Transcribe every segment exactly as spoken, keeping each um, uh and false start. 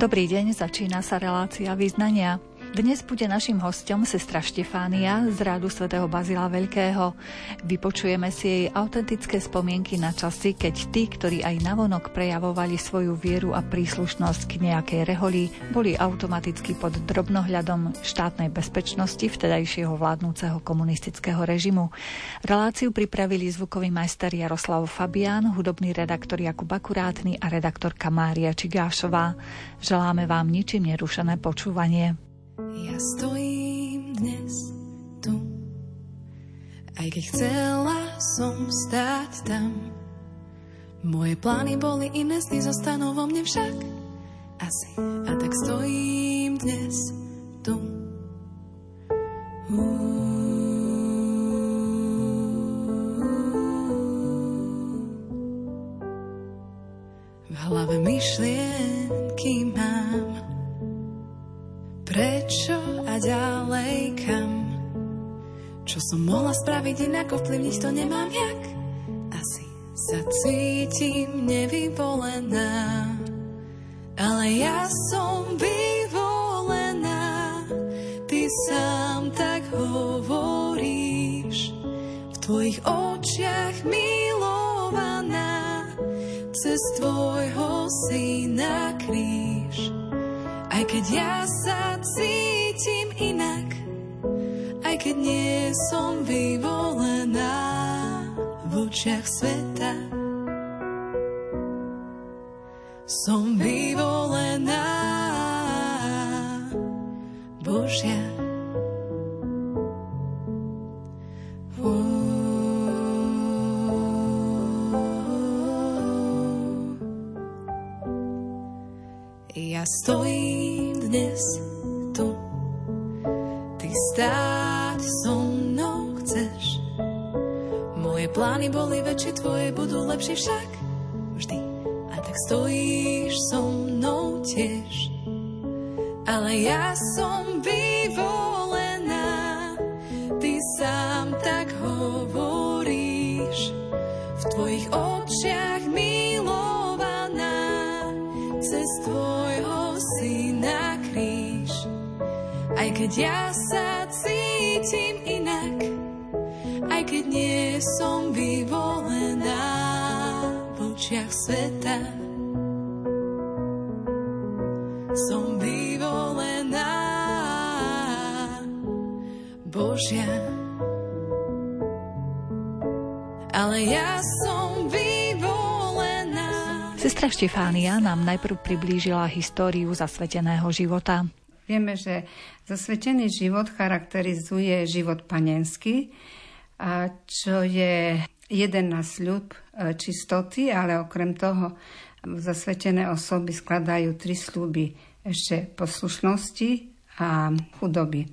Dobrý deň, začína sa relácia Vyznania. Dnes bude našim hosťom sestra Štefánia z Rádu svätého Bazila Veľkého. Vypočujeme si jej autentické spomienky na časy, keď tí, ktorí aj navonok prejavovali svoju vieru a príslušnosť k nejakej reholi, boli automaticky pod drobnohľadom štátnej bezpečnosti vtedajšieho vládnúceho komunistického režimu. Reláciu pripravili zvukový majster Jaroslav Fabián, hudobný redaktor Jakub Akurátny a redaktorka Mária Čigášová. Želáme vám ničím nerušené počúvanie. Ja stojím dnes tu, aj keď chcela som stáť tam. Moje plány boli iné, sny zostanú vo mne však asi. A tak stojím dnes tu. Uú. V hlave myšlienky mám, prečo a ďalej kam? Čo som mohla spraviť inak, ovplyvniť to nemám jak. Asi sa cítim nevyvolená, ale ja som vyvolená. Ty sám tak hovoríš, v tvojich očiach milovaná, cez tvojho syna kríž. Aj keď ja sa cítim inak, aj keď nie som vyvolená v očiach sveta, som vyvolená Božia. Uú. Ja stojím dnes tu, ty stáť so mnou chceš. Moje plány boli väčšie, tvoje budú lepšie však vždy. A tak stojíš so mnou tiež, ale ja som vyvolená. Ty sám tak hovoríš, v tvojich očiach milovaná, cez tvojho syna kríž. Aj keď ja sa cítim inak, aj keď nie som vyvolená v očiach sveta, som vyvolená Božia. Ale ja som vyvolená. Sestra Štefánia nám najprv priblížila históriu zasveteného života. Vieme, že zasvetený život charakterizuje život panenský, čo je jeden nasľub čistoty, ale okrem toho zasvetené osoby skladajú tri sľuby ešte poslušnosti a chudoby.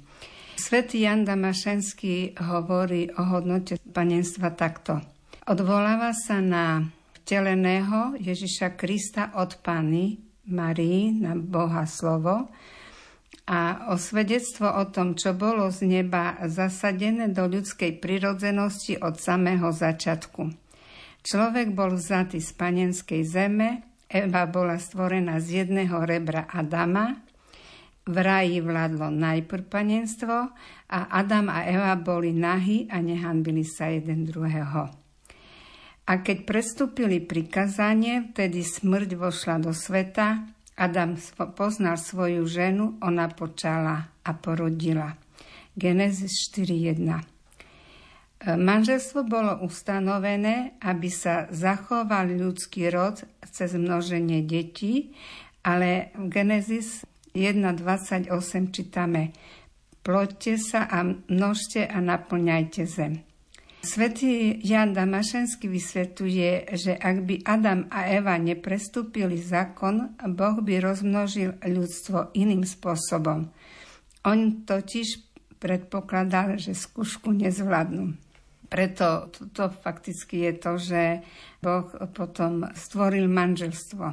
Svätý Ján Damascénsky hovorí o hodnote panenstva takto. Odvoláva sa na vteleného Ježiša Krista od Panny Márii, na Boha slovo, a o svedectvo o tom, čo bolo z neba zasadené do ľudskej prirodzenosti od samého začiatku. Človek bol vzatý z panenskej zeme, Eva bola stvorená z jedného rebra Adama, v raji vládlo najprv panenstvo a Adam a Eva boli nahí a nehanbili sa jeden druhého. A keď prestúpili prikazanie, vtedy smrť vošla do sveta, Adam poznal svoju ženu, ona počala a porodila. Genesis štyri jedna. Manželstvo bolo ustanovené, aby sa zachoval ľudský rod cez množenie detí, ale v Genesis jedna dvadsaťosem čítame: Ploďte sa a množte a naplňajte zem. Svätý Ján Damascénsky vysvetľuje, že ak by Adam a Eva neprestúpili zákon, Boh by rozmnožil ľudstvo iným spôsobom. On totiž predpokladal, že skúšku nezvládnu. Preto to fakticky je to, že Boh potom stvoril manželstvo,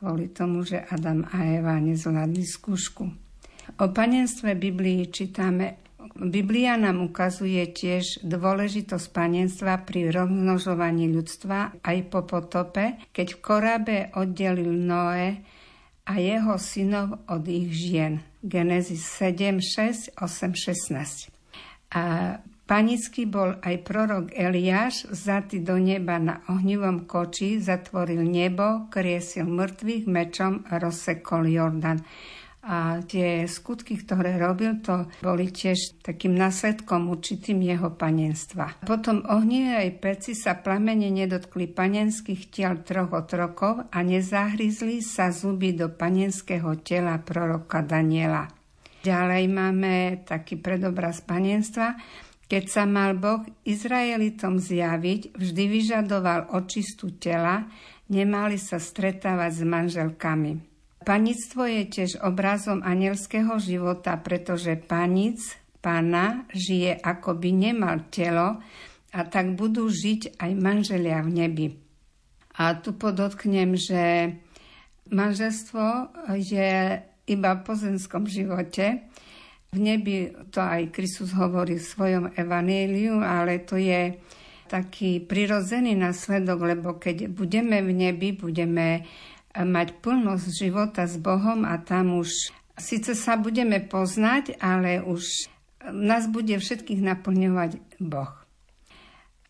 kvôli tomu, že Adam a Eva nezvládli skúšku. O panenstve Biblii čítame: Biblia nám ukazuje tiež dôležitosť panenstva pri rozmnožovaní ľudstva aj po potope, keď v korabe oddelil Noé a jeho synov od ich žien. Genesis sedem, šesť, osem, šestnásť. A panický bol aj prorok Eliáš, vzatý do neba na ohnivom koči, zatvoril nebo, kriesil mŕtvych, mečom rozsekol Jordán. A tie skutky, ktoré robil, to boli tiež takým následkom určitým jeho panenstva. Potom ohnie aj peci sa plamene nedotkli panenských tiel troch otrokov a nezahryzli sa zuby do panenského tela proroka Daniela. Ďalej máme taký predobraz panenstva. Keď sa mal Boh Izraelitom zjaviť, vždy vyžadoval očistu tela, nemali sa stretávať s manželkami. Panictvo je tiež obrazom anjelského života, pretože panic, pána, žije akoby nemal telo a tak budú žiť aj manželia v nebi. A tu podotknem, že manželstvo je iba v pozemskom živote. V nebi to aj Kristus hovorí v svojom evaníliu, ale to je taký prirodzený následok, lebo keď budeme v nebi, budeme mať plnosť života s Bohom a tam už síce sa budeme poznať, ale už nás bude všetkých naplňovať Boh.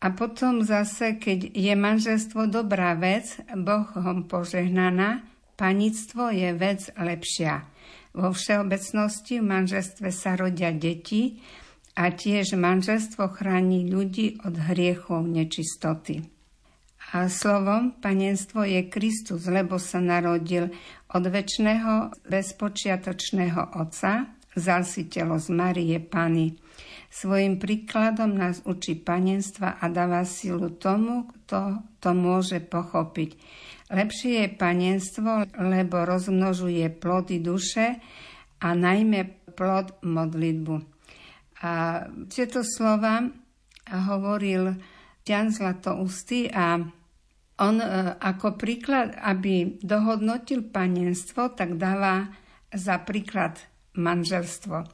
A potom zase, keď je manželstvo dobrá vec, Bohom požehnaná, panictvo je vec lepšia. Vo všeobecnosti v manželstve sa rodia deti a tiež manželstvo chráni ľudí od hriechov nečistoty. A slovom panenstvo je Kristus, lebo sa narodil od večného bezpočiatočného Otca, vzal si telo z Márie Pany. Svojím príkladom nás učí panenstva a dáva silu tomu, kto to môže pochopiť. Lepšie je panenstvo, lebo rozmnožuje plody duše a najmä plod modlitbu. A tieto slova hovoril Jan Zlatoustý a on ako príklad, aby dohodnotil panenstvo, tak dáva za príklad manželstvo.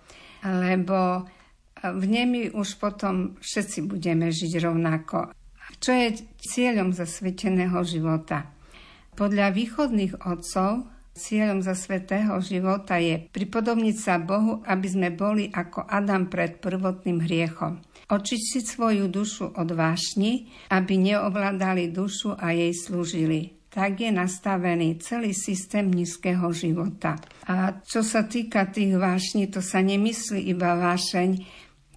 Lebo v nemi už potom všetci budeme žiť rovnako. Čo je cieľom zasveteného života? Podľa východných otcov cieľom zasvätého života je pripodobniť sa Bohu, aby sme boli ako Adam pred prvotným hriechom. Očistiť svoju dušu od vášni, aby neovládali dušu a jej slúžili. Tak je nastavený celý systém nízkeho života. A čo sa týka tých vášni, to sa nemyslí iba vášeň,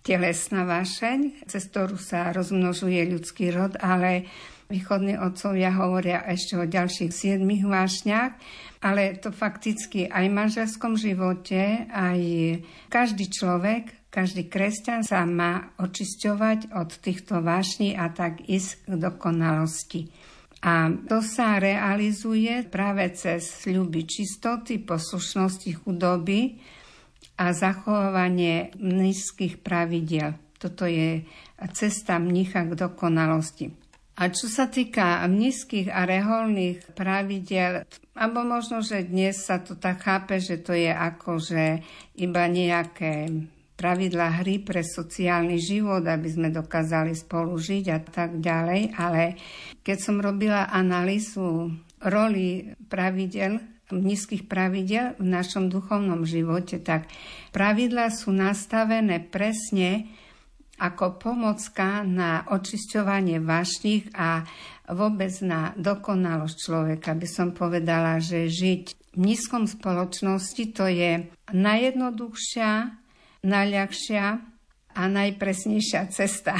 telesná vášeň, cez ktorú sa rozmnožuje ľudský rod, ale východní otcovia hovoria ešte o ďalších siedmich vášňach, ale to fakticky aj v manželskom živote, aj každý človek, každý kresťan sa má očisťovať od týchto vášní a tak ísť k dokonalosti. A to sa realizuje práve cez sľuby čistoty, poslušnosti, chudoby a zachovanie mníšskych pravidiel. Toto je cesta mnícha k dokonalosti. A čo sa týka mníšskych a reholných pravidiel, alebo možno, že dnes sa to tak chápe, že to je ako, že iba nejaké pravidlá hry pre sociálny život, aby sme dokázali spolu žiť a tak ďalej. Ale keď som robila analýzu roli pravidel, mníšskych pravidel v našom duchovnom živote, tak pravidlá sú nastavené presne ako pomocka na očisťovanie vášních a vôbec na dokonalosť človeka. By som povedala, že žiť v nízkom spoločnosti to je najjednoduchšia, najľahšia a najpresnejšia cesta.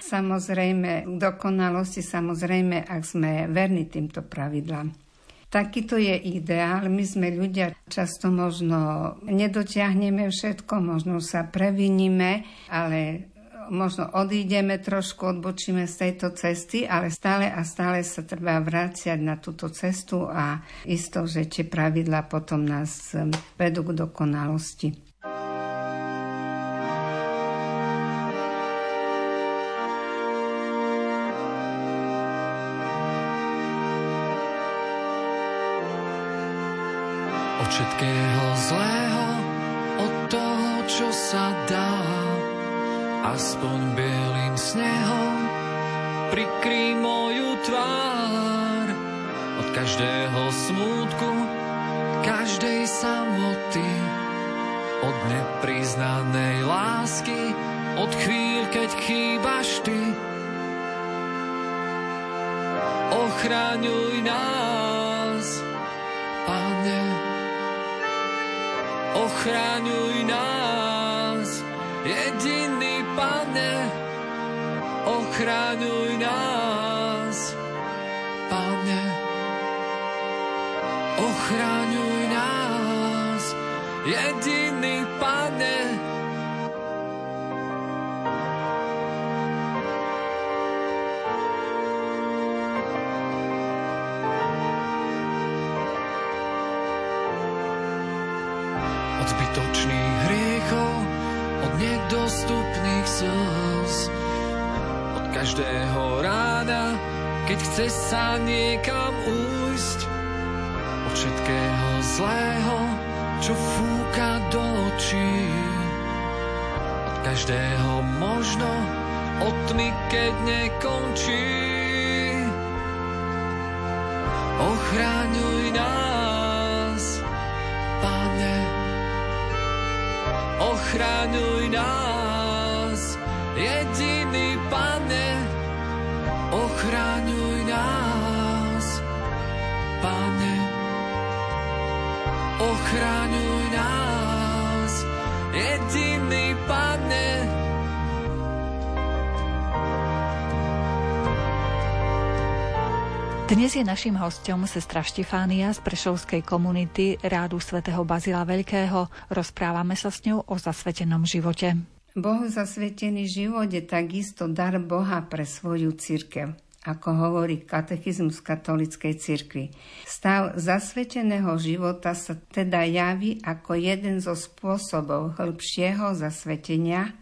Samozrejme, k dokonalosti, samozrejme, ak sme verní týmto pravidlám. Takýto je ideál. My sme ľudia, často možno nedotiahneme všetko, možno sa previníme, ale možno odídeme trošku, odbočíme z tejto cesty, ale stále a stále sa treba vráciať na túto cestu a isto, že tie pravidlá potom nás vedú k dokonalosti. Od všetkého zlého, od toho, čo sa dá, aspoň bielým snehom prikryj moju tvár. Od každého smútku, každej samoty, od nepriznanej lásky, od chvíľ, keď chýbaš ty. Ochraňuj nás, Pane, ochraňuj nás, jediný Pane, ochraňuj nás, Pane, ochraňuj nás, jediný Pane. Zbytočných hriechov, od nedostupných slz, od každého rána, keď chceš sa niekam újsť, od všetkého zlého, čo fúka do očí, od každého možno, od tmy, keď nekončí. Ochraňuj nás, Pane, ochraňuj nás, jediný Pane, ochraňuj nás, Pane, ochraňuj nás, jediný Pane. Dnes je naším hosťom sestra Štefánia z prešovskej komunity Rádu svätého Bazila Veľkého. Rozprávame sa s ňou o zasvetenom živote. Bohu zasvetený život je takisto dar Boha pre svoju cirkev, ako hovorí katechizmus katolíckej cirkvi. Stav zasveteného života sa teda javí ako jeden zo spôsobov hĺbšieho zasvetenia,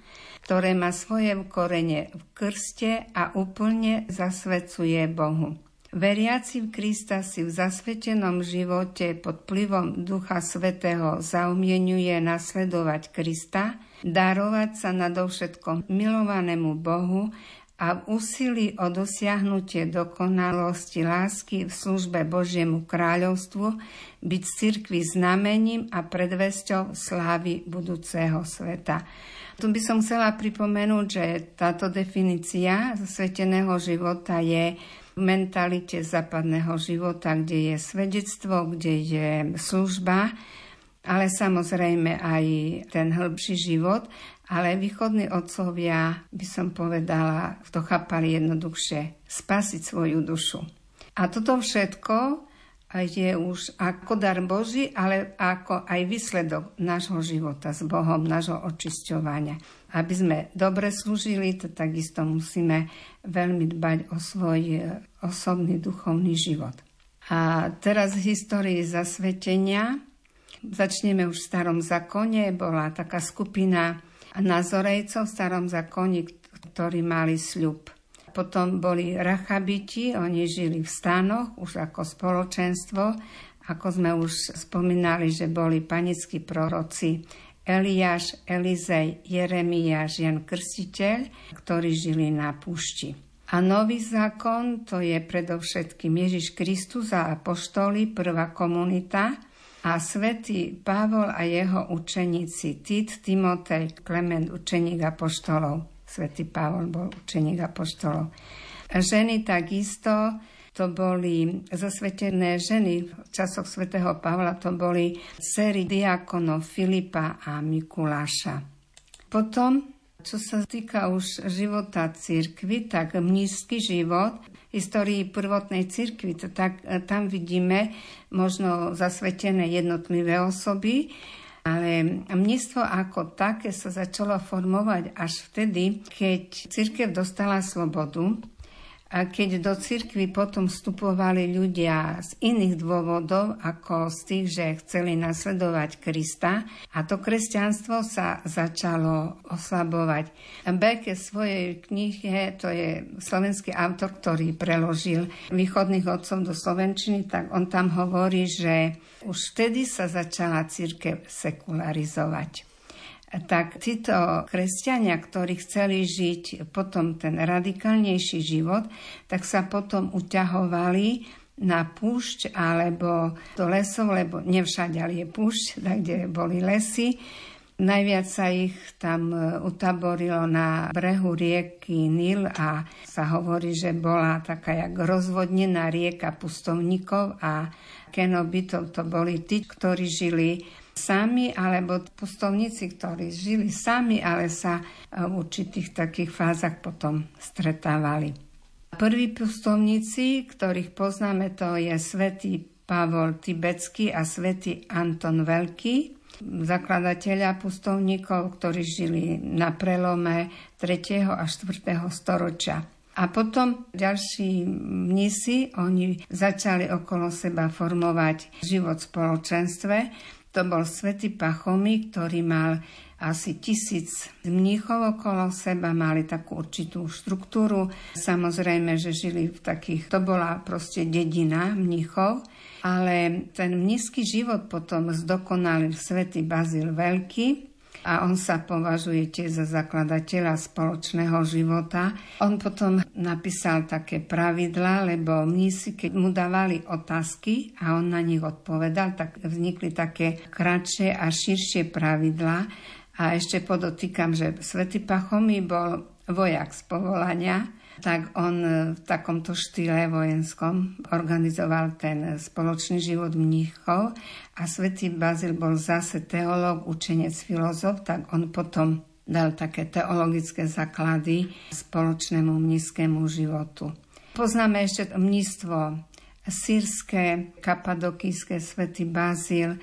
ktoré má svoje korene v krste a úplne zasvecuje Bohu. Veriaci v Krista si v zasvetenom živote pod vplyvom Ducha Svätého zaumienuje nasledovať Krista, darovať sa nadovšetko milovanému Bohu a v úsilí o dosiahnutie dokonalosti lásky v službe Božiemu kráľovstvu byť v cirkvi znamením a predvesťou slávy budúceho sveta. Tu by som chcela pripomenúť, že táto definícia zasveteného života je v mentalite západného života, kde je svedectvo, kde je služba, ale samozrejme aj ten hĺbší život. Ale východní otcovia, by som povedala, to chápali jednoduchšie, spasiť svoju dušu. A toto všetko je už ako dar Boží, ale ako aj výsledok nášho života s Bohom, nášho očisťovania. Aby sme dobre slúžili, to takisto musíme veľmi dbať o svoj osobný duchovný život. A teraz v histórii zasvetenia. Začneme už v Starom zákone. Bola taká skupina nazorejcov v Starom zákone, ktorí mali sľub. Potom boli rachabiti, oni žili v stanoch, už ako spoločenstvo, ako sme už spomínali, že boli panickí proroci Eliáš, Elizej, Jeremiáš, Jan Krstiteľ, ktorí žili na púšti. A nový zákon, to je predovšetkým Ježiš Kristus a apoštoli, prvá komunita, a svätý Pavol a jeho učeníci Tit, Timotej, Klement, učeník apoštolov. Svätý Pavol bol učeník apoštolov. Ženy takisto, to boli zasvetené ženy. V časoch svätého Pavla to boli série diakonov Filipa a Mikuláša. Potom, čo sa týka už života cirkvi, tak mníšsky život, histórii prvotnej cirkvi, to tak, tam vidíme možno zasvetené jednotlivé osoby, ale mníctvo ako také sa začalo formovať až vtedy, keď cirkev dostala slobodu a keď do cirkvi potom vstupovali ľudia z iných dôvodov, ako z tých, že chceli nasledovať Krista, a to kresťanstvo sa začalo oslabovať. Beke svojej knihe, to je slovenský autor, ktorý preložil východných otcov do slovenčiny, tak on tam hovorí, že už vtedy sa začala cirkev sekularizovať. Tak títo kresťania, ktorí chceli žiť potom ten radikálnejší život, tak sa potom uťahovali na púšť alebo do lesov, lebo nevšade, ale je púšť, kde boli lesy. Najviac sa ich tam utaborilo na brehu rieky Nil a sa hovorí, že bola taká jak rozvodnená rieka pustovníkov a kenobitov, to boli tí, ktorí žili sami, alebo pustovníci, ktorí žili sami, ale sa v určitých takých fázach potom stretávali. Prví pustovníci, ktorých poznáme, to je svätý Pavol Tibetský a svätý Anton Veľký, zakladateľa pustovníkov, ktorí žili na prelome tretieho a štvrtého storočia. A potom ďalší mnísi, oni začali okolo seba formovať život v spoločenstve. To bol svätý Pachomy, ktorý mal asi tisíc mníchov okolo seba, mali takú určitú štruktúru. Samozrejme, že žili v takých, to bola proste dedina mníchov, ale ten mníšsky život potom zdokonalil svätý Bazil Veľký a on sa považuje tiež za zakladateľa spoločného života. On potom napísal také pravidlá, lebo mnísi, keď mu dávali otázky a on na nich odpovedal, tak vznikli také kratšie a širšie pravidlá. A ešte podotýkam, že svätý Pachomy bol vojak z povolania, tak on v takomto štýle vojenskom organizoval ten spoločný život mníchov a svätý Bazil bol zase teológ, učenec, filozof, tak on potom dal také teologické základy spoločnému mníšskému životu. Poznáme ešte mnístvo sýrske, kapadokijské, svätý Bazil.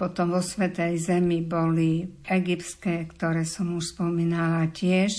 Potom vo Svätej zemi boli egyptské, ktoré som už spomínala tiež.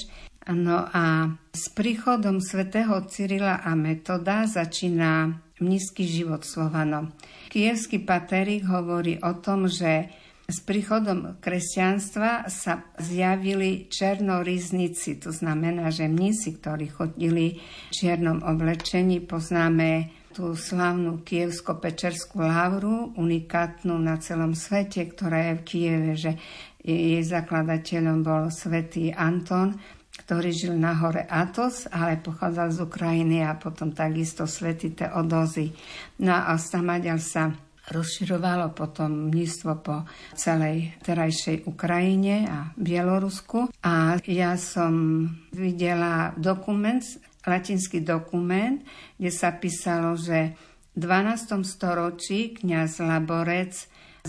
No a s príchodom svätého Cyrila a Metoda začína mníšsky život Slovanom. Kijovský paterik hovorí o tom, že s príchodom kresťanstva sa zjavili černoriznici. To znamená, že mnísi, ktorí chodili v čiernom oblečení, poznáme tú slavnú Kijovsko-pečerskú lavru, unikátnu na celom svete, ktorá je v Kijeve, že jej zakladateľom bol svätý Anton, ktorý žil na hore Athos, ale pochádzal z Ukrajiny a potom takisto svätý Teodózy. No a stamaďal sa rozširovalo potom mníctvo po celej terajšej Ukrajine a Bielorusku. A ja som videla dokument, latinský dokument, kde sa písalo, že v dvanástom storočí kňaz Laborec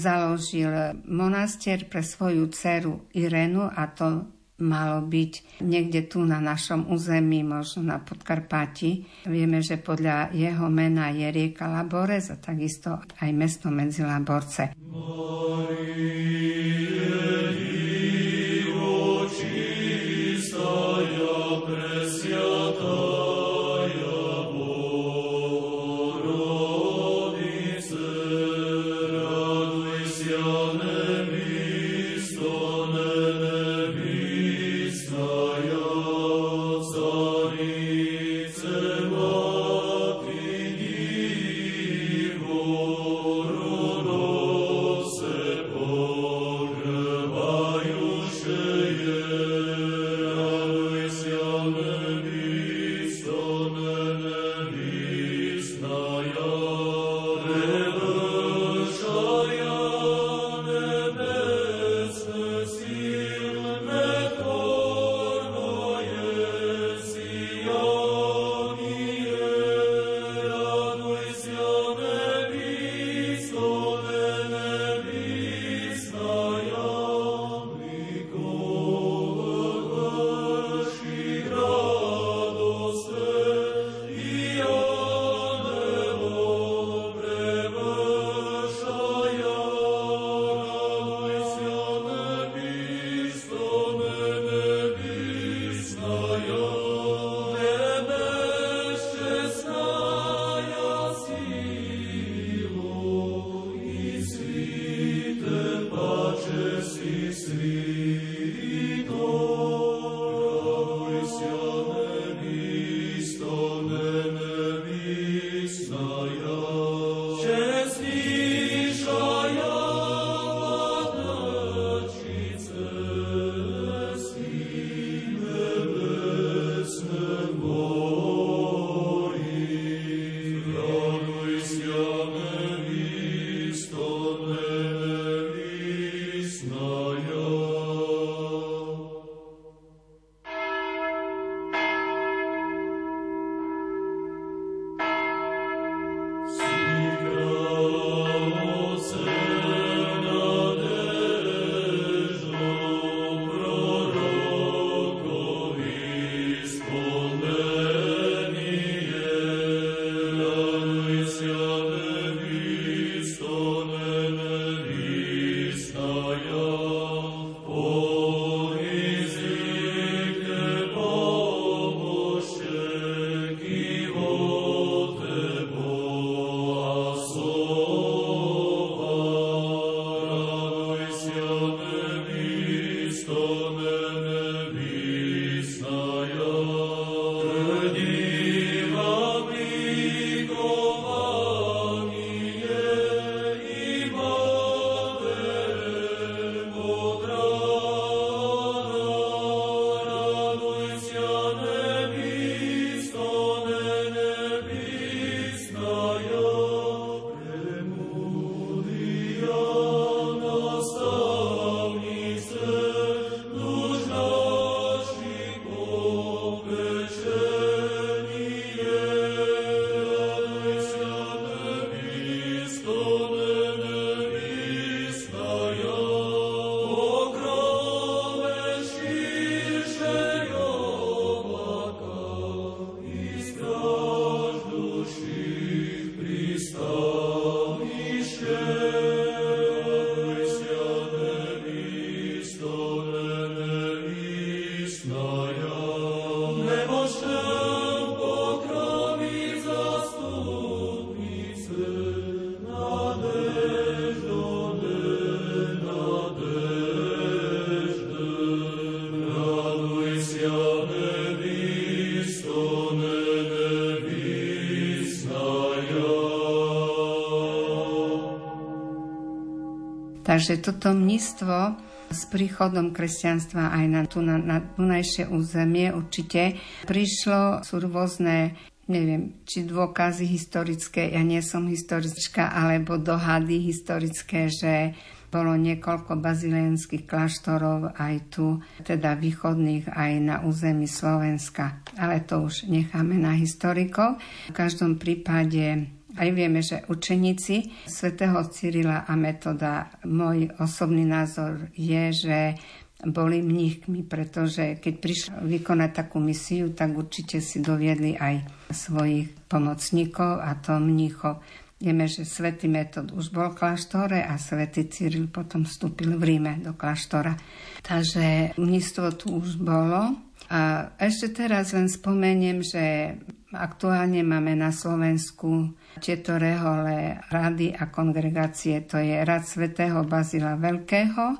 založil monastier pre svoju dceru Irenu a to malo byť niekde tu na našom území, možno na Podkarpati. Vieme, že podľa jeho mena je rieka Laborec a takisto aj mesto Medzilaborce. Oh Takže toto mníctvo s príchodom kresťanstva aj na, tu, na, na Dunajšie územie určite prišlo, sú rôzne, neviem, či dôkazy historické, ja nie som historička, alebo dohady historické, že bolo niekoľko bazilienských kláštorov aj tu, teda východných, aj na území Slovenska. Ale to už necháme na historikov. V každom prípade aj vieme, že učeníci svätého Cyrila a Metoda, môj osobný názor je, že boli mníchmi, pretože keď prišli vykonať takú misiu, tak určite si doviedli aj svojich pomocníkov, a to mníchov. Vieme, že svätý Metod už bol v kláštore a svätý Cyril potom vstúpil v Ríme do kláštora. Takže mníctvo tu už bolo. A ešte teraz len spomeniem, že aktuálne máme na Slovensku tieto rehole, rady a kongregácie. To je Rád svätého Bazila Veľkého,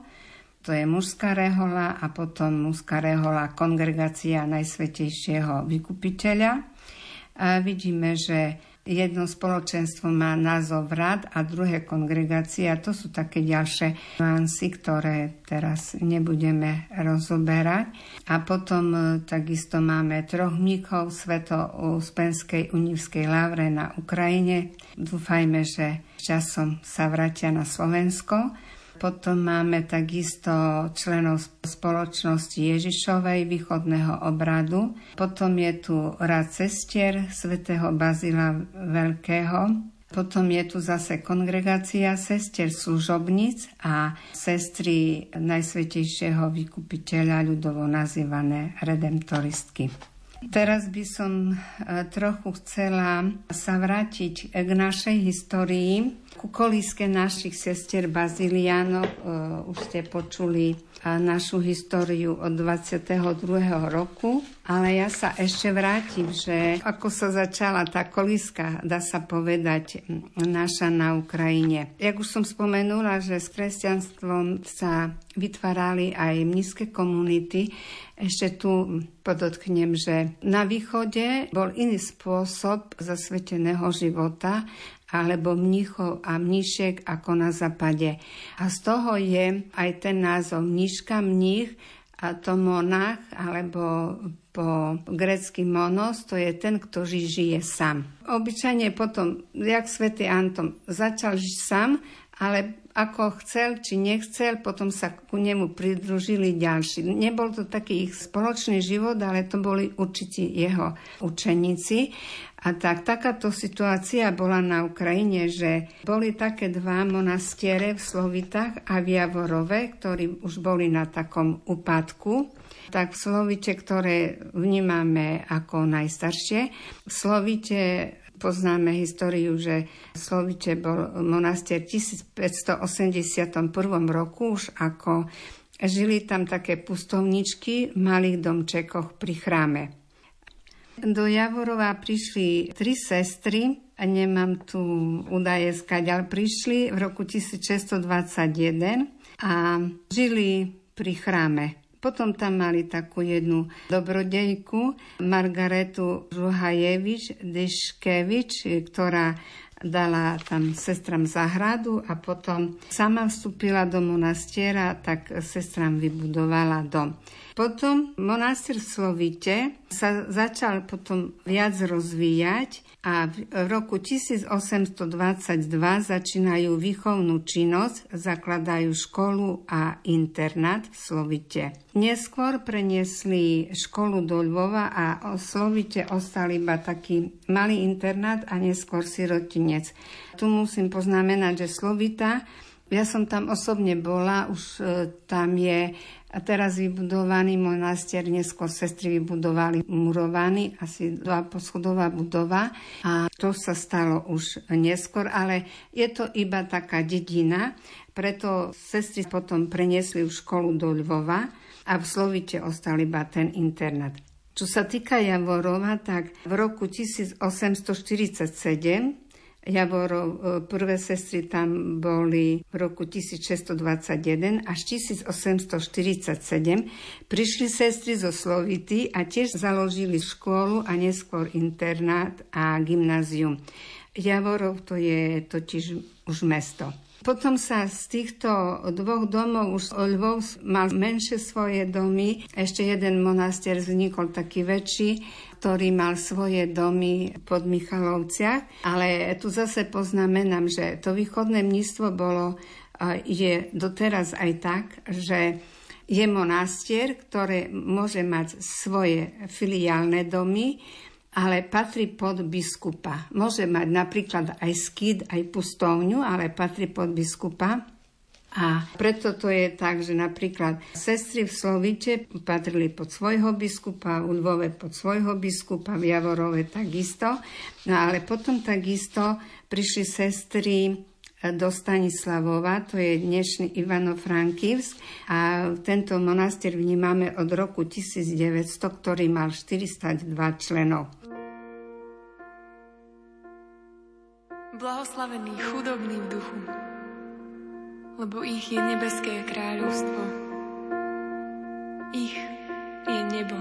to je mužská rehola, a potom mužská rehola Kongregácia Najsvätejšieho Vykupiteľa. A vidíme, že jedno spoločenstvo má názov Rád a druhé Kongregácia. To sú také ďalšie nuancy, ktoré teraz nebudeme rozoberať. A potom takisto máme troch mníchov Svätoupenskej unívskej lavre na Ukrajine. Dúfajme, že časom sa vrátia na Slovensko. Potom máme takisto členov spoločnosti Ježišovej východného obradu. Potom je tu Rád sestier svätého Bazila Veľkého. Potom je tu zase Kongregácia sestier služobníc a sestry Najsvätejšieho Vykupiteľa, ľudovo nazývané redemptoristky. Teraz by som trochu chcela sa vrátiť k našej histórii, ku kolíske našich sestier Baziliánov. Už ste počuli našu históriu od dvadsiateho druhého roku, ale ja sa ešte vrátim, že ako sa začala tá kolíska, dá sa povedať, naša na Ukrajine. Jak už som spomenula, že s kresťanstvom sa vytvárali aj mníšske komunity. Ešte tu podotknem, že na východe bol iný spôsob zasveteného života, alebo mníchov a mníšek ako na západe. A z toho je aj ten názov mníška, mních, a to monach, alebo po grécky monos, to je ten, ktorý žije sám. Obyčajne potom, jak svätý Anton začal žiť sám, ale ako chcel či nechcel, potom sa ku nemu pridružili ďalší. Nebol to taký ich spoločný život, ale to boli určite jeho učeníci. A tak, takáto situácia bola na Ukrajine, že boli také dva monastiere v Slovitách a v Javorove, ktorí už boli na takom úpadku. Tak v Slovite, ktoré vnímame ako najstaršie, v Slovite poznáme históriu, že v Slovite bol monastier v tisícpäťstoosemdesiatom prvom roku, už ako žili tam také pustovničky v malých domčekoch pri chráme. Do Javorova prišli tri sestry, nemám tu údaje skáďal, prišli v roku tisícšesťstodvadsaťjeden a žili pri chráme. Potom tam mali takú jednu dobrodejku, Margaretu Žuhajevič-Deškevič, ktorá dala tam sestram zahradu a potom sama vstúpila do monastiera, tak sestram vybudovala dom. Potom monastier v Slovite sa začal potom viac rozvíjať a v roku tisícosemstodvadsaťdva začínajú výchovnú činnosť, zakladajú školu a internát v Slovite. Neskôr preniesli školu do Lvova a v Slovite ostal iba taký malý internát a neskôr sirotinec. Tu musím poznamenať, že Slovita, ja som tam osobne bola, už tam je a teraz vybudovaný monastier, neskôr sestry vybudovali murovaný, asi dva poschodová budova. A to sa stalo už neskôr, ale je to iba taká dedina, preto sestry potom preniesli v školu do Lvova a v Slovite ostal iba ten internát. Čo sa týka Javorova, tak v roku tisícosemstoštyridsaťsedem Javorov, prvé sestry tam boli v roku tisícšesťstodvadsaťjeden až tisícosemstoštyridsaťsedem. Prišli sestry zo Slovity a tiež založili školu a neskôr internát a gymnázium. Javorov to je totiž už mesto. Potom sa z týchto dvoch domov už Lvov mal menšie svoje domy. Ešte jeden monastier vznikol taký väčší, ktorý mal svoje domy pod Michalovciach. Ale tu zase poznamenám, že to východné mníctvo bolo, je doteraz aj tak, že je monastier, ktoré môže mať svoje filiálne domy, ale patrí pod biskupa. Môže mať napríklad aj skýt, aj pustovňu, ale patrí pod biskupa. A preto to je tak, že napríklad sestry v Slovite patrili pod svojho biskupa, u Lvove pod svojho biskupa, v Javorove takisto. No ale potom takisto prišli sestry do Stanislavova, to je dnešný Ivano-Frankivsk, a tento monastier vnímame od roku tisíc deväťsto, ktorý mal štyridsaťdva členov. Blahoslavení chudobní v duchu, lebo ich je nebeské kráľovstvo. Ich je nebo.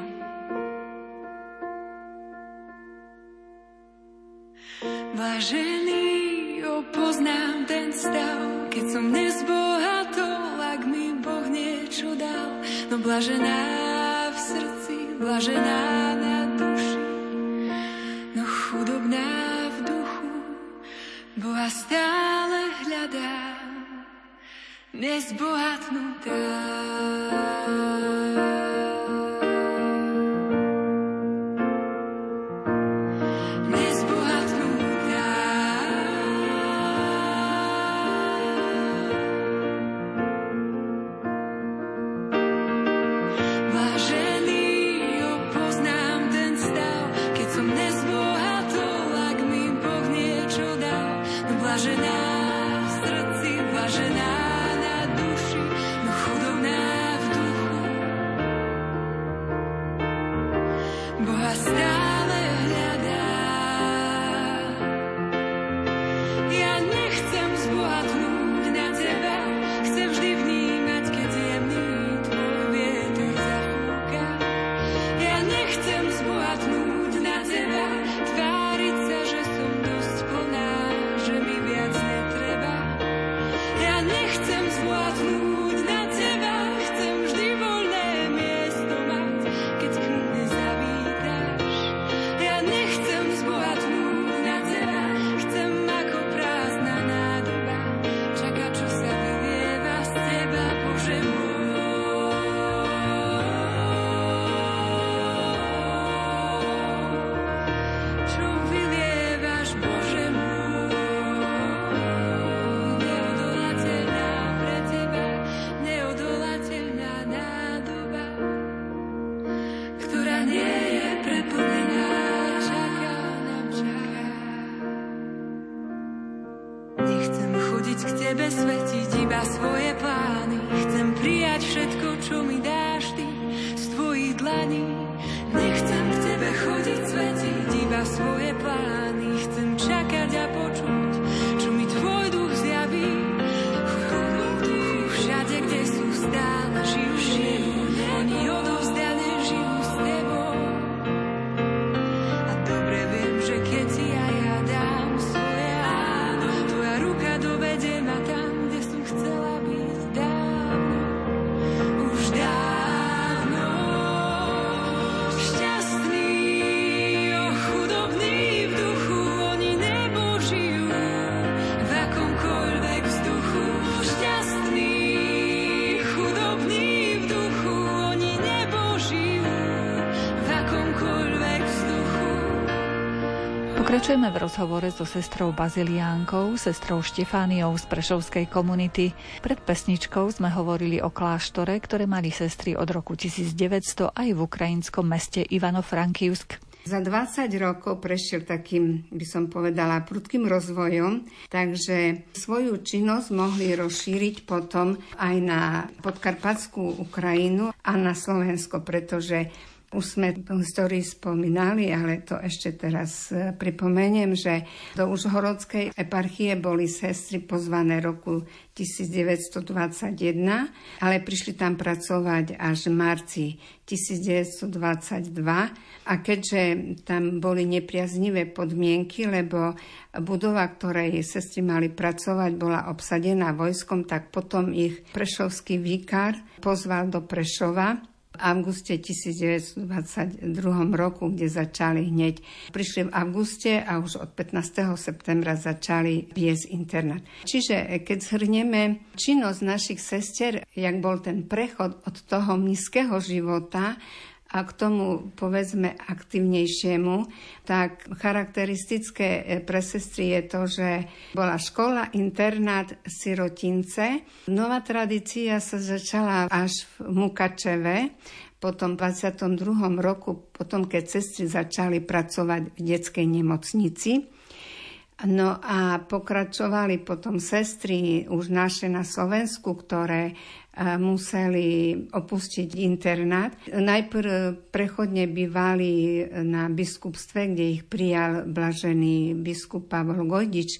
Vážení, poznám ten stav, keď som nezbohatol, ak mi Boh niečo dal. No blažená v srdci, blažená na duši, no chudobná v duchu, Boha stále hľadám, nezbohatnutá. Pokračujeme v rozhovore so sestrou Baziliánkou, sestrou Štefániou z prešovskej komunity. Pred pesničkou sme hovorili o kláštore, ktoré mali sestry od roku tisíc deväťsto aj v ukrajinskom meste Ivano-Frankivsk. Za dvadsať rokov prešiel takým, by som povedala, prudkým rozvojom, takže svoju činnosť mohli rozšíriť potom aj na podkarpatskú Ukrajinu a na Slovensko, pretože Už sme tú históriu spomínali, ale to ešte teraz pripomeniem, že do Užhorodskej eparchie boli sestry pozvané roku devätnásť dvadsaťjeden, ale prišli tam pracovať až v marci devätnásť dvadsaťdva. A keďže tam boli nepriaznivé podmienky, lebo budova, ktorej sestry mali pracovať, bola obsadená vojskom, tak potom ich prešovský vikár pozval do Prešova v auguste devätnásť dvadsaťdva roku, kde začali hneď. Prišli v auguste a už od pätnásteho septembra začali viesť internát. Čiže keď zhrnieme činnosť našich sestier, jak bol ten prechod od toho nízkeho života a k tomu, povedzme, aktívnejšiemu, tak charakteristické pre sestry je to, že bola škola, internát, sirotince. Nová tradícia sa začala až v Mukačeve, potom v dvadsiatom druhom roku, potom keď sestry začali pracovať v detskej nemocnici. No a pokračovali potom sestry už naše na Slovensku, ktoré museli opustiť internát. Najprv prechodne bývali na biskupstve, kde ich prijal blažený biskup Pavol Gojdič.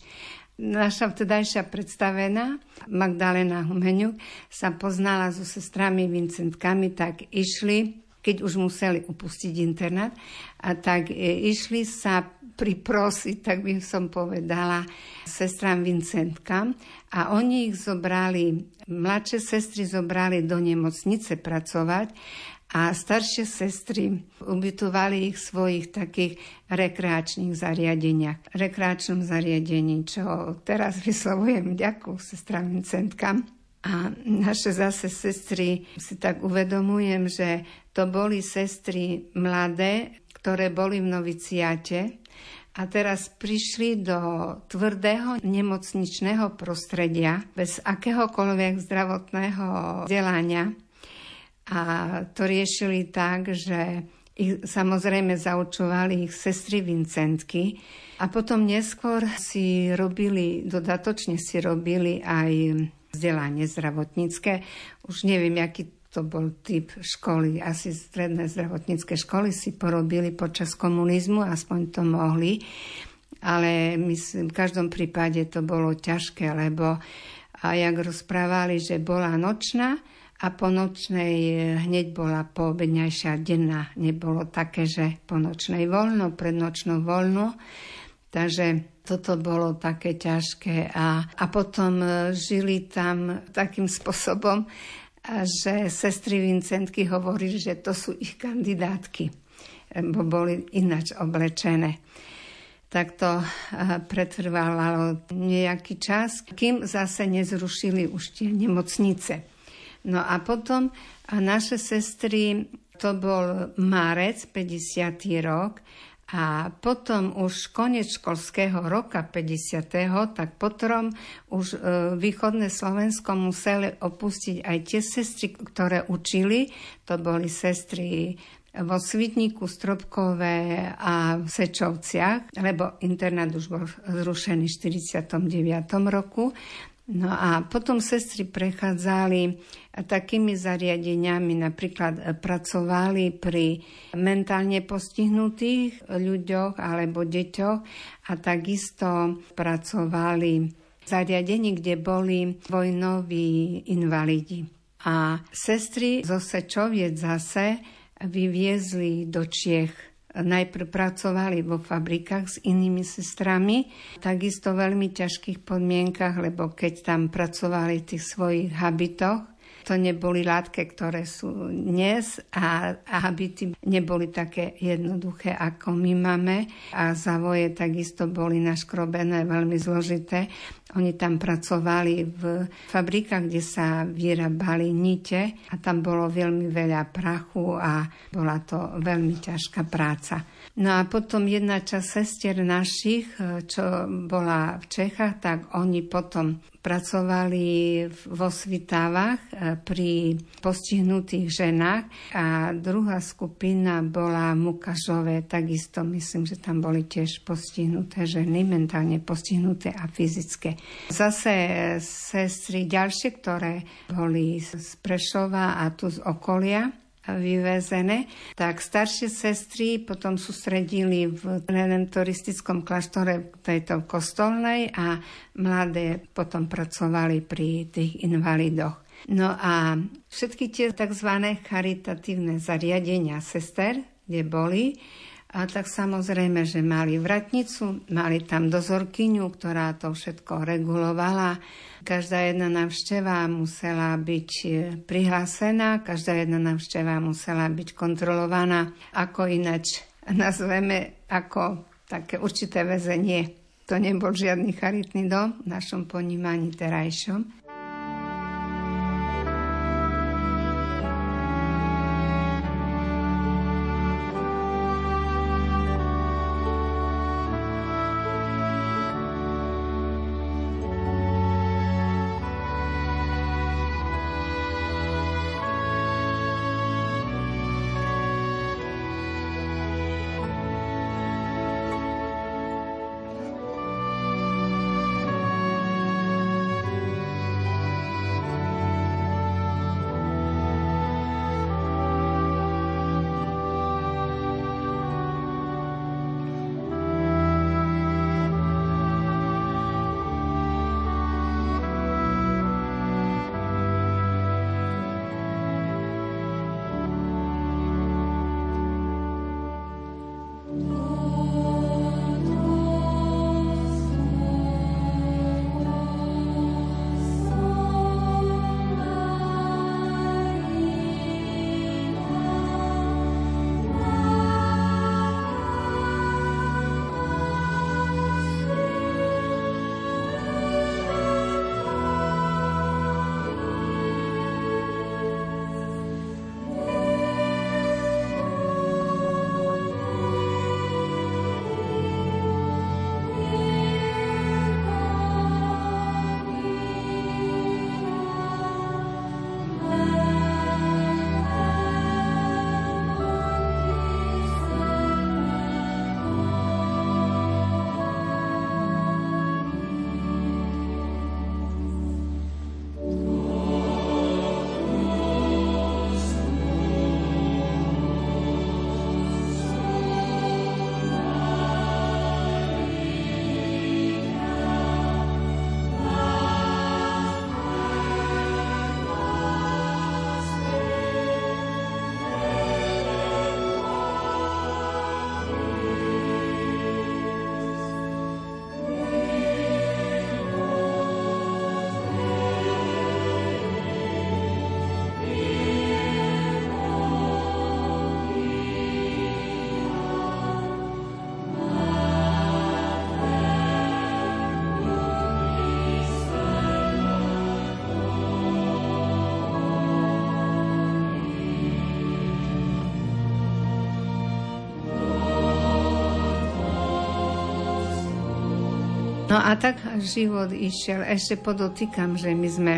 Naša vtedajšia predstavená Magdalena Humeňuk sa poznala so sestrami Vincentkami, tak išli, keď už museli opustiť internát, a tak išli sa priprosiť, tak by som povedala, sestram Vincentkám. A oni ich zobrali, mladšie sestry zobrali do nemocnice pracovať a staršie sestry ubytovali ich v svojich takých rekreačných zariadeniach. Rekreačnom zariadení, čo teraz vyslovujem ďakujem sestram Vincentkám. A naše zase sestry, si tak uvedomujem, že to boli sestry mladé, ktoré boli v noviciáte, a teraz prišli do tvrdého nemocničného prostredia, bez akéhokoľvek zdravotného vzdelania. A to riešili tak, že ich samozrejme zaučovali ich sestry Vincentky. A potom neskôr si robili, dodatočne si robili aj vzdelanie zdravotnícke. Už neviem, aký to bol typ školy, asi stredné zdravotnícke školy si porobili počas komunizmu, aspoň to mohli, ale myslím, v každom prípade to bolo ťažké, lebo a jak rozprávali, že bola nočná a po nočnej hneď bola poobedňajšia denná. Nebolo také, že po nočnej voľno, pred nočnou voľno, takže toto bolo také ťažké. A, a potom žili tam takým spôsobom, a že sestry Vincentky hovorili, že to sú ich kandidátky, bo boli ináč oblečené. Tak to pretrvalo nejaký čas, kým zase nezrušili už tie nemocnice. No a potom a naše sestry, to bol marec, päťdesiaty rok, a potom už koniec školského roka päťdesiateho, tak potom už východné Slovensko museli opustiť aj tie sestry, ktoré učili. To boli sestry vo Svitníku, Stropkové a v Sečovciach, lebo internát už bol zrušený v štyridsiatom deviatom roku. No a potom sestry prechádzali takými zariadeniami, napríklad pracovali pri mentálne postihnutých ľuďoch alebo deťoch a takisto pracovali v zariadení, kde boli vojnoví invalidi. A sestry zo Sečoviec zase vyviezli do Čiech. Najprv pracovali vo fabrikách s inými sestrami, takisto v veľmi ťažkých podmienkach, lebo keď tam pracovali v tých svojich habitoch, to neboli látky, ktoré sú dnes, a, a habity neboli také jednoduché, ako my máme. A zavoje takisto boli naškrobené, veľmi zložité. Oni tam pracovali v fabrikách, kde sa vyrábali nite a tam bolo veľmi veľa prachu a bola to veľmi ťažká práca. No a potom jedna časť sestier našich, čo bola v Čechách, tak oni potom pracovali vo svitávach pri postihnutých ženách a druhá skupina bola Mukašové, takisto myslím, že tam boli tiež postihnuté ženy, mentálne postihnuté a fyzické. Zase sestry ďalšie, ktoré boli z Prešova a tu z okolia, vyvezené, tak staršie sestry potom sústredili v redentoristickom kláštore tejto kostolnej a mladé potom pracovali pri tých invalidoch. No a všetky tie tzv. Charitatívne zariadenia sester, kde boli, a tak samozrejme, že mali vratnicu, mali tam dozorkyňu, ktorá to všetko regulovala. Každá jedna návšteva musela byť prihlásená, každá jedna návšteva musela byť kontrolovaná, ako inač nazveme, ako také určité väzenie. To nebol žiadny charitný dom v našom ponímaní terajšom. No a tak život išiel. Ešte podotýkam, že my sme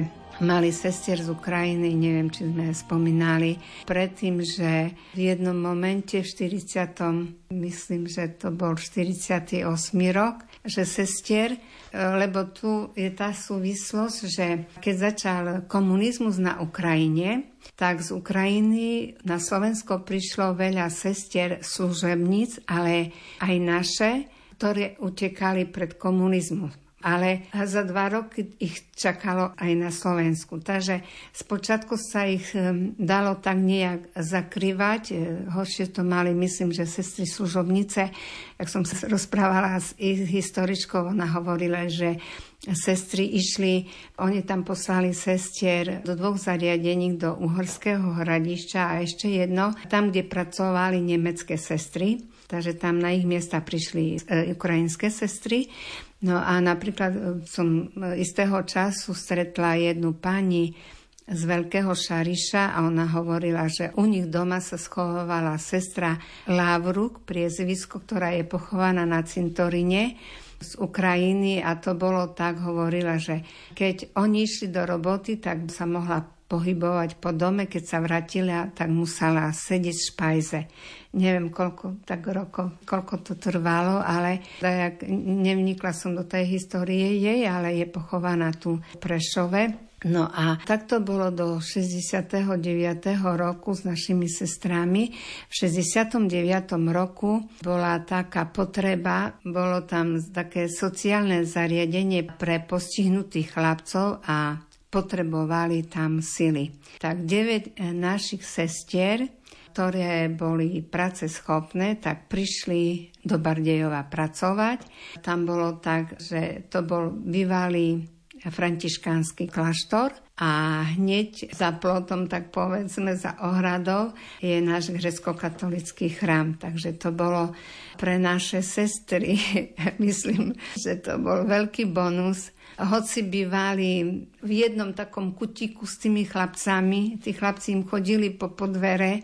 mali sestier z Ukrajiny, neviem, či sme spomínali, predtým, že v jednom momente v štyridsiatom, myslím, že to bol štyridsiaty ôsmy rok, že sestier, lebo tu je tá súvislosť, že keď začal komunizmus na Ukrajine, tak z Ukrajiny na Slovensko prišlo veľa sestier služebníc, ale aj naše, ktoré utekali pred komunizmom. Ale za dva roky ich čakalo aj na Slovensku. Takže spočiatku sa ich dalo tak nejak zakrývať. Horšie to mali, myslím, že sestry služobnice. Jak som sa rozprávala s ich historičkou, ona hovorila, že sestry išli, oni tam poslali sestier do dvoch zariadení, do Uhorského Hradišťa a ešte jedno, tam, kde pracovali nemecké sestry. Takže tam na ich miesta prišli ukrajinské sestry. No a napríklad som istého času stretla jednu pani z Veľkého Šariša a ona hovorila, že u nich doma sa schovovala sestra Lavruk, priezvisko, ktorá je pochovaná na cintorine z Ukrajiny, a to bolo tak, hovorila, že keď oni išli do roboty, tak sa mohla pohybovať po dome, keď sa vrátila, tak musela sedieť v špajze. Neviem, koľko tak rokov, koľko to trvalo, ale nejak nevnikla som do tej histórie jej, ale je pochovaná tu v Prešove. No a takto bolo do šesťdesiateho deviateho roku s našimi sestrami. V šesťdesiatom deviatom roku bola taká potreba, bolo tam také sociálne zariadenie pre postihnutých chlapcov a potrebovali tam sily. Tak deväť našich sestier, ktoré boli práceschopné, tak prišli do Bardejova pracovať. Tam bolo tak, že to bol bývalý františkánsky kláštor a hneď za plotom, tak povedzme za ohradou, je náš gréckokatolícky chrám. Takže to bolo pre naše sestry, myslím, že to bol veľký bonus. Hoci bývali v jednom takom kutíku s tými chlapcami, tí chlapci im chodili po podvere,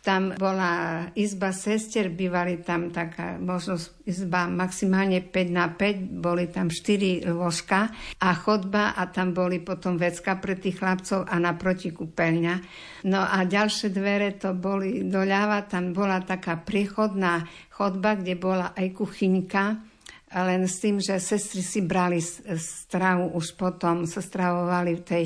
tam bola izba sestier, bývali tam taká možno izba maximálne päť na päť, boli tam štyri lôžka a chodba a tam boli potom vecka pre tých chlapcov a naproti kúpeľňa. No a ďalšie dvere to boli doľava, tam bola taká priechodná chodba, kde bola aj kuchyňka, len s tým, že sestry si brali stravu, už potom sa stravovali v tej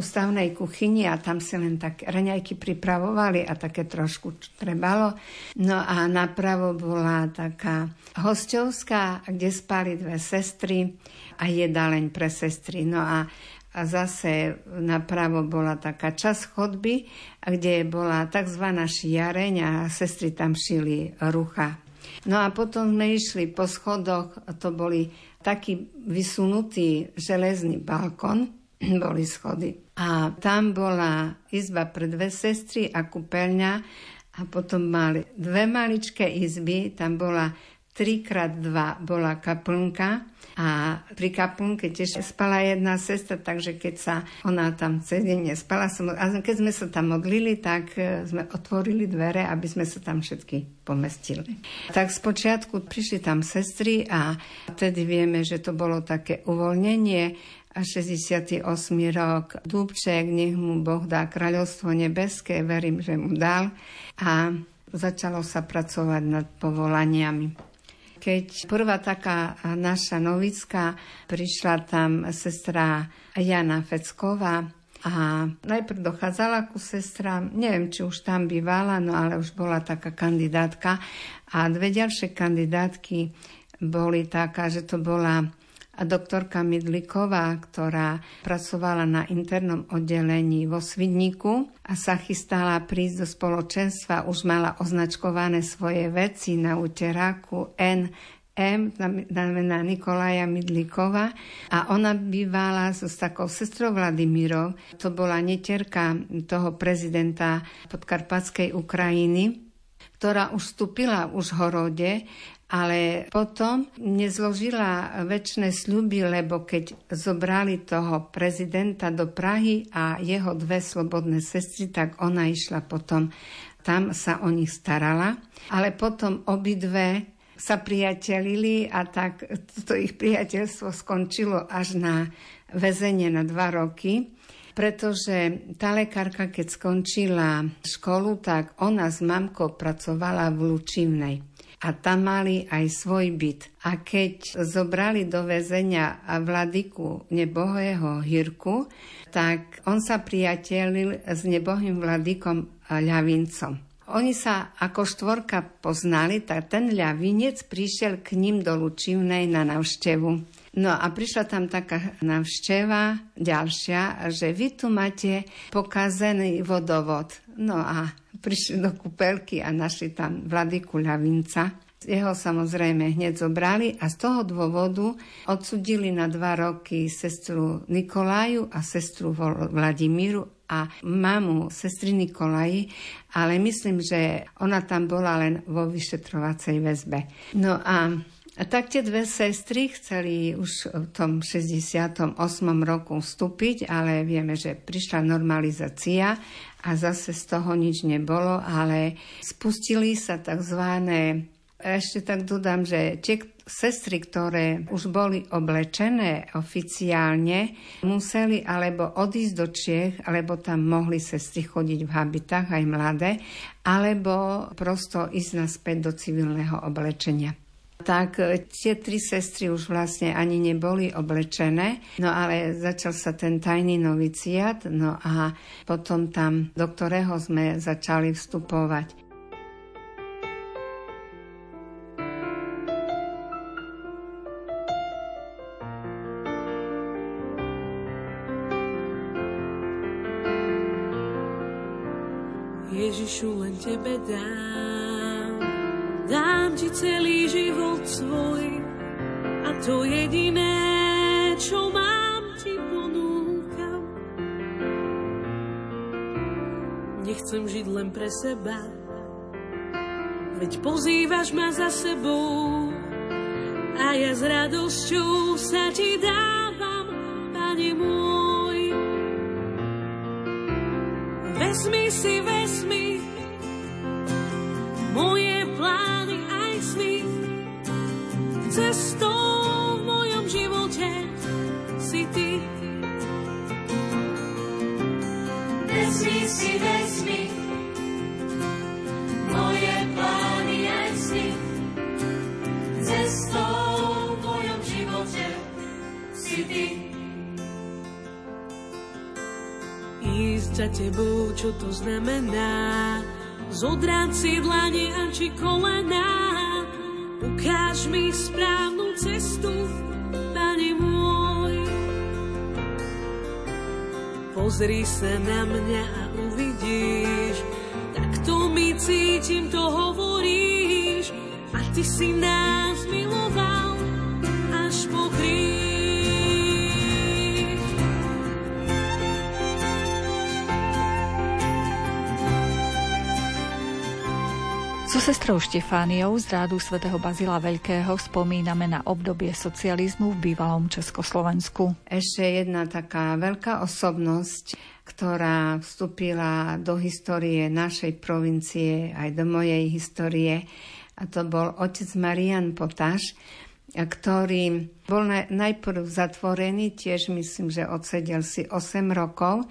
ústavnej kuchyni a tam si len tak raňajky pripravovali a také trošku trebalo. No a napravo bola taká hosťovská, kde spali dve sestry a jedáleň pre sestry. No a A zase napravo bola taká časť chodby, kde bola tzv. Šiareň a sestry tam šili rucha. No a potom sme išli po schodoch, to boli taký vysunutý železný balkón, boli schody. A tam bola izba pre dve sestry a kúpeľňa a potom mali dve maličké izby, tam bola tri krát dva bola kaplnka a pri kaplnke tiež spala jedna sestra, takže keď sa ona tam cez deň nespala, a keď sme sa tam modlili, tak sme otvorili dvere, aby sme sa tam všetky pomestili. Tak spočiatku prišli tam sestry a vtedy vieme, že to bolo také uvoľnenie a šesťdesiaty ôsmy rok. Dúbček, nech mu Boh dá kráľovstvo nebeské, verím, že mu dal a začalo sa pracovať nad povolaniami. Keď prvá taká naša novická, prišla tam sestra Jana Fecková a najprv dochádzala ku sestrám, neviem, či už tam bývala, no ale už bola taká kandidátka a dve ďalšie kandidátky boli taká, že to bola doktorka Midliková, ktorá pracovala na internom oddelení vo Svidníku a sa chystala prísť do spoločenstva, už mala označkované svoje veci na uteráku en em, znamená Nikolaja Midliková, a ona bývala s takou sestrou Vladimírov, to bola netierka toho prezidenta podkarpatskej Ukrajiny, ktorá už vstúpila v Užhorode, ale potom nezložila väčšie sľuby, lebo keď zobrali toho prezidenta do Prahy a jeho dve slobodné sestry, tak ona išla potom, tam sa o nich starala. Ale potom obidve sa priatelili a tak to ich priateľstvo skončilo až na väzenie na dva roky. Pretože tá lekárka, keď skončila školu, tak ona s mamkou pracovala v Ľučivnej. A tam mali aj svoj byt. A keď zobrali do väzenia vladyku nebohého Hirku, tak on sa priatelil s nebohým vladykom Ľavincom. Oni sa ako štvorka poznali, tak ten Ľavinec prišiel k ním do Ľučivnej na návštevu. No a prišla tam taká návšteva ďalšia, že vy tu máte pokazený vodovod. No a prišli do kúpeľky a našli tam vladyku Ľavinca. Jeho samozrejme hneď zobrali a z toho dôvodu odsudili na dva roky sestru Nikolaju a sestru Vladimíru a mamu sestry Nikolaji, ale myslím, že ona tam bola len vo vyšetrovacej väzbe. No a A tak tie dve sestry chceli už v tom šesťdesiatom ôsmom roku vstúpiť, ale vieme, že prišla normalizácia a zase z toho nič nebolo, ale spustili sa tzv. Ešte tak dodám, že tie sestry, ktoré už boli oblečené oficiálne, museli alebo odísť do Čiech, alebo tam mohli sestry chodiť v habitách, aj mladé, alebo prosto ísť naspäť do civilného oblečenia. tak tie tri sestry už vlastne ani neboli oblečené. No ale začal sa ten tajný noviciát, no a potom tam, do ktorého sme začali vstupovať. Ježišu, len tebe dám, dám ti celý život svoj a to jediné, čo mám, ti ponúkam. Nechcem žiť len pre seba, veď pozývaš ma za sebou a ja s radosťou sa ti dávam, Pane môj. Vezmi si, vezmi moje plány aj sny, cestou v mojom živote si ty. Vezmi si, vezmi moje plány aj sny, cestou v mojom živote si ty. Ísť za tebou, čo to znamená, zodrať si dlane a či kolená, ukáž mi správnu cestu, Pane môj. Pozri sa na mňa a uvidíš, tak to mi cítim, to hovoríš, a ty si nás miloval až po kríž. So sestrou Štefániou z rádu svätého Bazila Veľkého spomíname na obdobie socializmu v bývalom Československu. Ešte jedna taká veľká osobnosť, ktorá vstúpila do histórie našej provincie, aj do mojej histórie, a to bol otec Marián Potáš, ktorý bol najprv zatvorený, tiež myslím, že odsedel si osem rokov,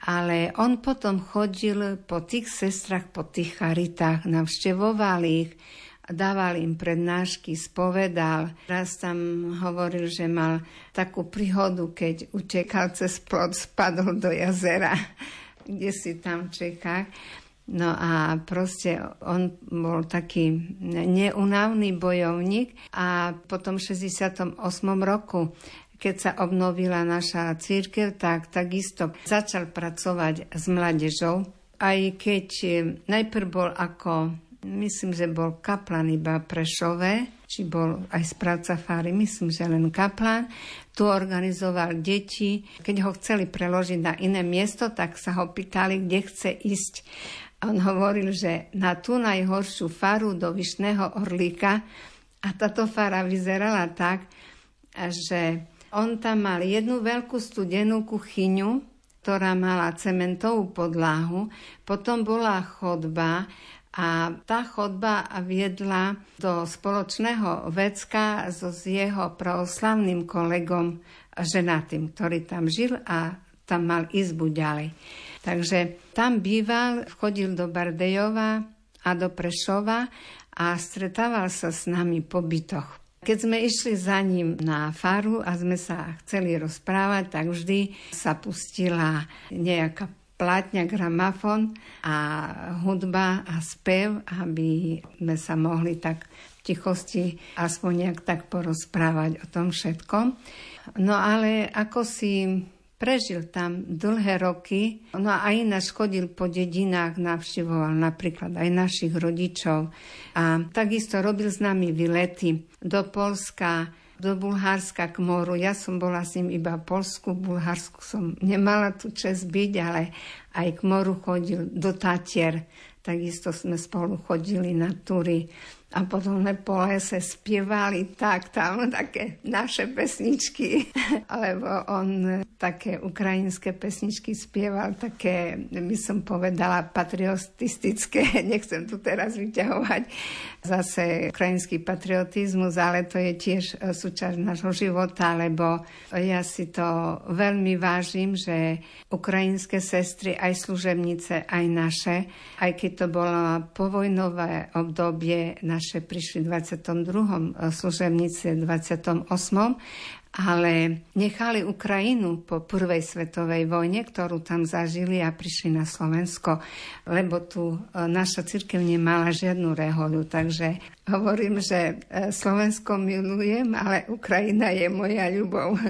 ale on potom chodil po tých sestrach, po tých charitách, navštevoval ich, dával im prednášky, spovedal. Raz tam hovoril, že mal takú príhodu, keď utekal cez plot, spadol do jazera, kde si tam v Čechách. No a proste on bol taký neunavný bojovník a potom v šesťdesiatom ôsmom roku, keď sa obnovila naša cirkev, tak takisto začal pracovať s mládežou, aj keď najprv bol ako, myslím, že bol kaplan iba Prešové, či bol aj správca fáry, myslím, že len kaplan. Tu organizoval deti. Keď ho chceli preložiť na iné miesto, tak sa ho pýtali, kde chce ísť. On hovoril, že na tú najhoršiu faru do Vyšného Orlíka, a táto fara vyzerala tak, že on tam mal jednu veľkú studenú kuchyňu, ktorá mala cementovú podlahu, potom bola chodba a tá chodba viedla do spoločného vecka so s jeho pravoslavným kolegom ženatým, ktorý tam žil a tam mal izbu ďalej. Takže tam býval, chodil do Bardejova a do Prešova a stretával sa s nami po bytoch. Keď sme išli za ním na faru a sme sa chceli rozprávať, tak vždy sa pustila nejaká plátňa, gramofón a hudba a spev, aby sme sa mohli tak v tichosti aspoň nejak tak porozprávať o tom všetkom. No ale ako si prežil tam dlhé roky, no a aj ináč chodil po dedinách, navštevoval napríklad aj našich rodičov a takisto robil s nami výlety do Poľska, do Bulharska k moru. Ja som bola s ním iba v Poľsku, v Bulharsku som nemala tu čest byť, ale aj k moru chodil do Tatier. Takisto sme spolu chodili na túry a potom sme po lese spievali tak, tam také naše pesničky. Alebo on také ukrajinské pesničky spieval, také, by som povedala, patriotistické. Nechcem tu teraz vyťahovať zase ukrajinský patriotizmus, ale to je tiež súčasť nášho života, lebo ja si to veľmi vážim, že ukrajinské sestry, aj služebnice, aj naše, aj keď to bolo povojnové obdobie, na naše prišli v dvadsiatom druhom, služebnice v dvadsiatom ôsmom, ale nechali Ukrajinu po prvej svetovej vojne, ktorú tam zažili, a prišli na Slovensko, lebo tu naša cirkev nemala žiadnu rehoľu. Takže hovorím, že Slovensko milujem, ale Ukrajina je moja ľubov.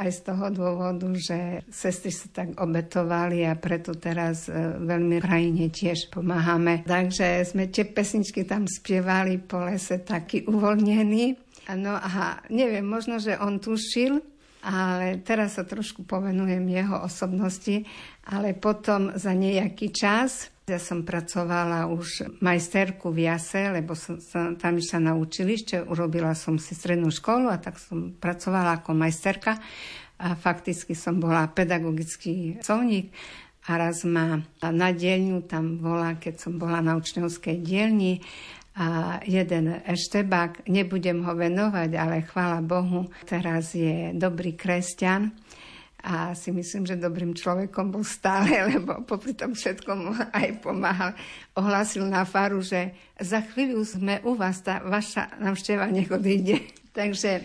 Aj z toho dôvodu, že sestry sa tak obetovali a preto teraz veľmi krajine tiež pomáhame. Takže sme tie pesničky tam spievali po lese taký uvoľnený. No a neviem, možno, že on tušil, ale teraz sa trošku povenujem jeho osobnosti, ale potom za nejaký čas, ja som pracovala už majsterku v Jase, lebo som, som tam išla na učilište, urobila som si strednú školu a tak som pracovala ako majsterka a fakticky som bola pedagogický pracovník. A raz ma na dielňu tam volá, keď som bola na učňovskej dielni, a jeden eštebák, nebudem ho venovať, ale chvála Bohu, teraz je dobrý kresťan a si myslím, že dobrým človekom bol stále, lebo popri tom všetkom aj pomáhal. Ohlásil na faru, že za chvíľu sme u vás, tá vaša návšteva nech odíde. Takže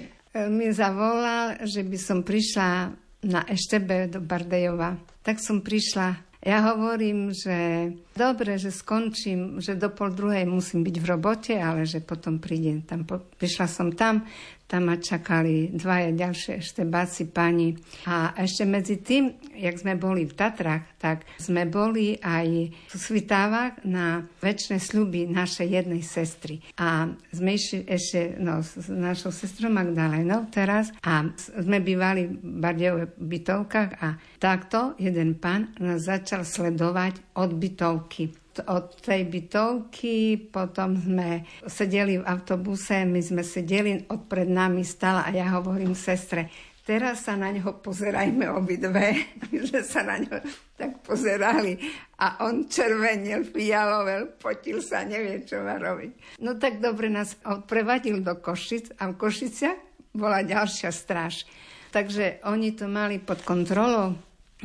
mi zavolal, že by som prišla na eštebe do Bardejova. Tak som prišla. Ja hovorím, že dobre, že skončím, že do pol druhej musím byť v robote, ale že potom prídem tam. Prišla som tam, tam ma čakali dvaja ďalšie eštebáci pani. A ešte medzi tým, jak sme boli v Tatrách, tak sme boli aj v svitávach na večné sľuby našej jednej sestry. A sme išli ešte no, s našou sestrou Magdalénou teraz a sme bývali v Bardejových bytovkách a takto jeden pán nás začal sledovať od bytovky. Od tej bytovky potom sme sedeli v autobuse, my sme sedeli, odpred nami stala a ja hovorím sestre, teraz sa na ňoho pozerajme obidve. My sme sa na ňoho tak pozerali a on červenil, fialovel, potil sa, nevie čo má robiť. No tak dobre nás odprevadil do Košic a v Košiciach bola ďalšia stráž. Takže oni to mali pod kontrolou.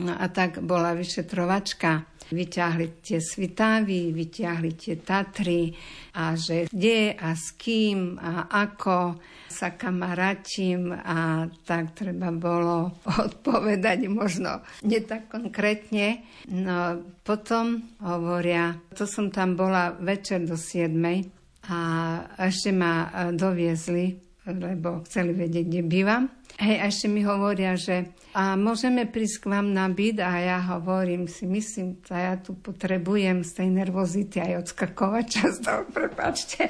No a tak bola vyšetrovačka. Vyťahli tie svitávy, vyťahli tie Tatry a že kde a s kým a ako sa kamarátim a tak treba bolo odpovedať možno nie tak konkrétne. No potom hovoria, to som tam bola večer do siedmej a ešte ma doviezli, lebo chceli vedieť, kde bývam. Hej, a ešte mi hovoria, že a môžeme prísť k vám na byt a ja hovorím si, myslím, že ja tu potrebujem z tej nervozity aj odskakovať často, prepáčte.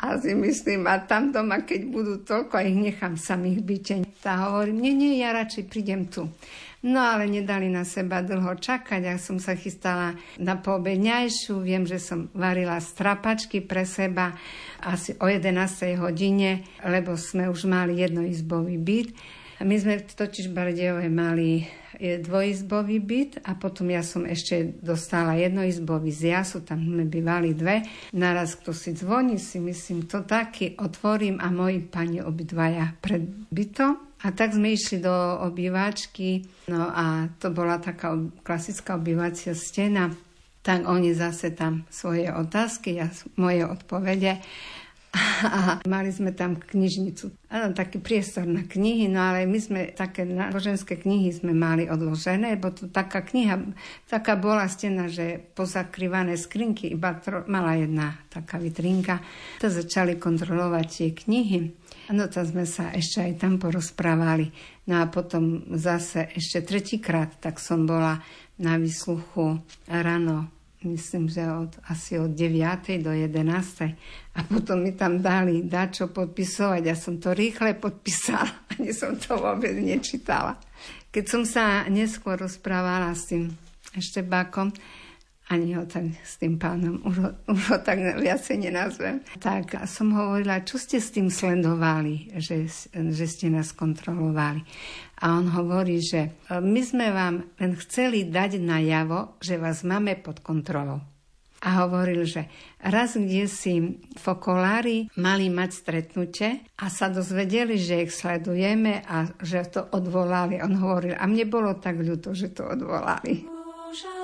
A si myslím, a tam doma, keď budú toľko, a ich nechám samých byte. A hovorím, nie, nie, ja radšej prídem tu. No ale nedali na seba dlho čakať, ja som sa chystala na poobedňajšiu, viem, že som varila strapačky pre seba asi o jedenástej hodine, lebo sme už mali jednoizbový byt. My sme totiž v Bardejove mali dvojizbový byt a potom ja som ešte dostala jednoizbový z Jasu, tam sme bývali dve. Naraz kto si zvoní, si myslím, to taký otvorím a moji pani obidvaja pred bytom. A tak sme išli do obývačky, no a to bola taká klasická obývacia stena. Tak oni zase tam svoje otázky, ja moje odpovede. A mali sme tam knižnicu. Áno, taký priestor na knihy, no ale my sme také náboženské knihy sme mali odložené, bo to taká kniha, taká bola stena, že pozakrývané skrinky, iba tro, mala jedna taká vitrínka. To začali kontrolovať tie knihy. No tam sme sa ešte aj tam porozprávali. No a potom zase ešte tretíkrát, tak som bola na výsluchu ráno. Myslím, že od, asi od deviatej do jedenástej. A potom mi tam dali dačo podpisovať. Ja som to rýchle podpísala. Ani som to vôbec nečítala. Keď som sa neskôr rozprávala s tým eštebákom, ani ho tak s tým pánom, už ho, už ho tak viacej nenazvem, tak som hovorila, čo ste s tým sledovali, že, že ste nás kontrolovali. A on hovorí, že my sme vám len chceli dať najavo, že vás máme pod kontrolou. A hovoril, že raz, kde si fokolári mali mať stretnutie a sa dozvedeli, že ich sledujeme a že to odvolali. On hovoril, a mne bolo tak ľúto, že to odvolali. Boža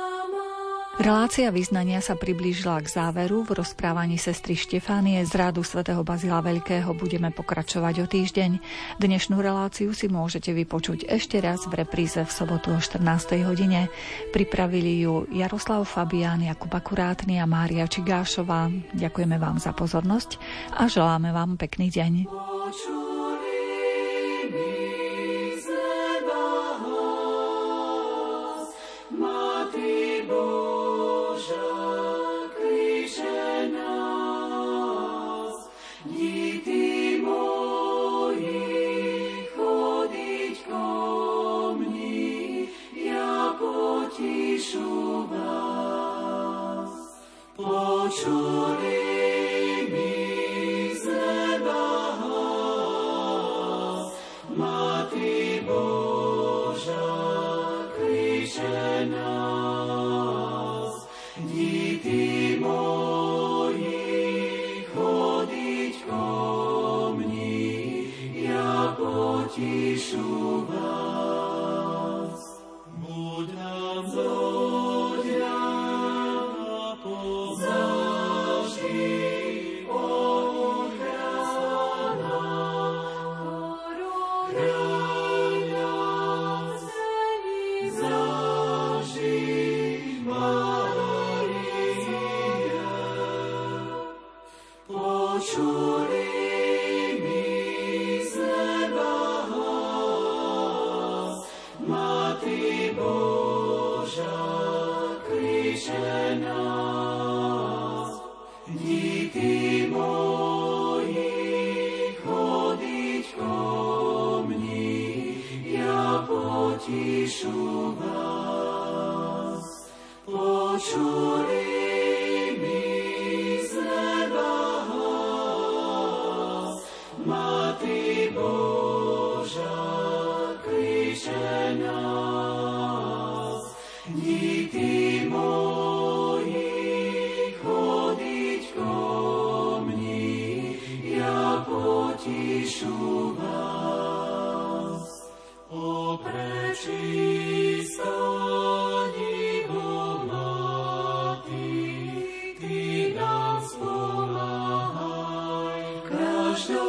Relácia Vyznania sa priblížila k záveru. V rozprávaní sestry Štefánie z Rádu svätého Bazila Veľkého budeme pokračovať o týždeň. Dnešnú reláciu si môžete vypočuť ešte raz v repríze v sobotu o štrnástej hodine. Pripravili ju Jaroslav Fabián, Jakub Akurátny a Mária Čigášová. Ďakujeme vám za pozornosť a želáme vám pekný deň.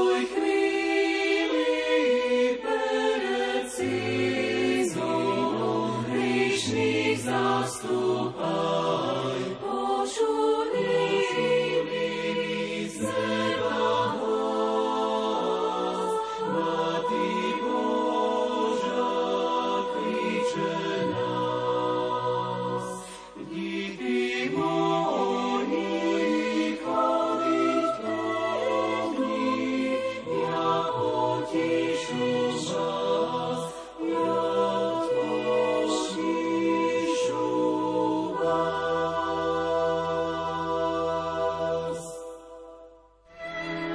Durch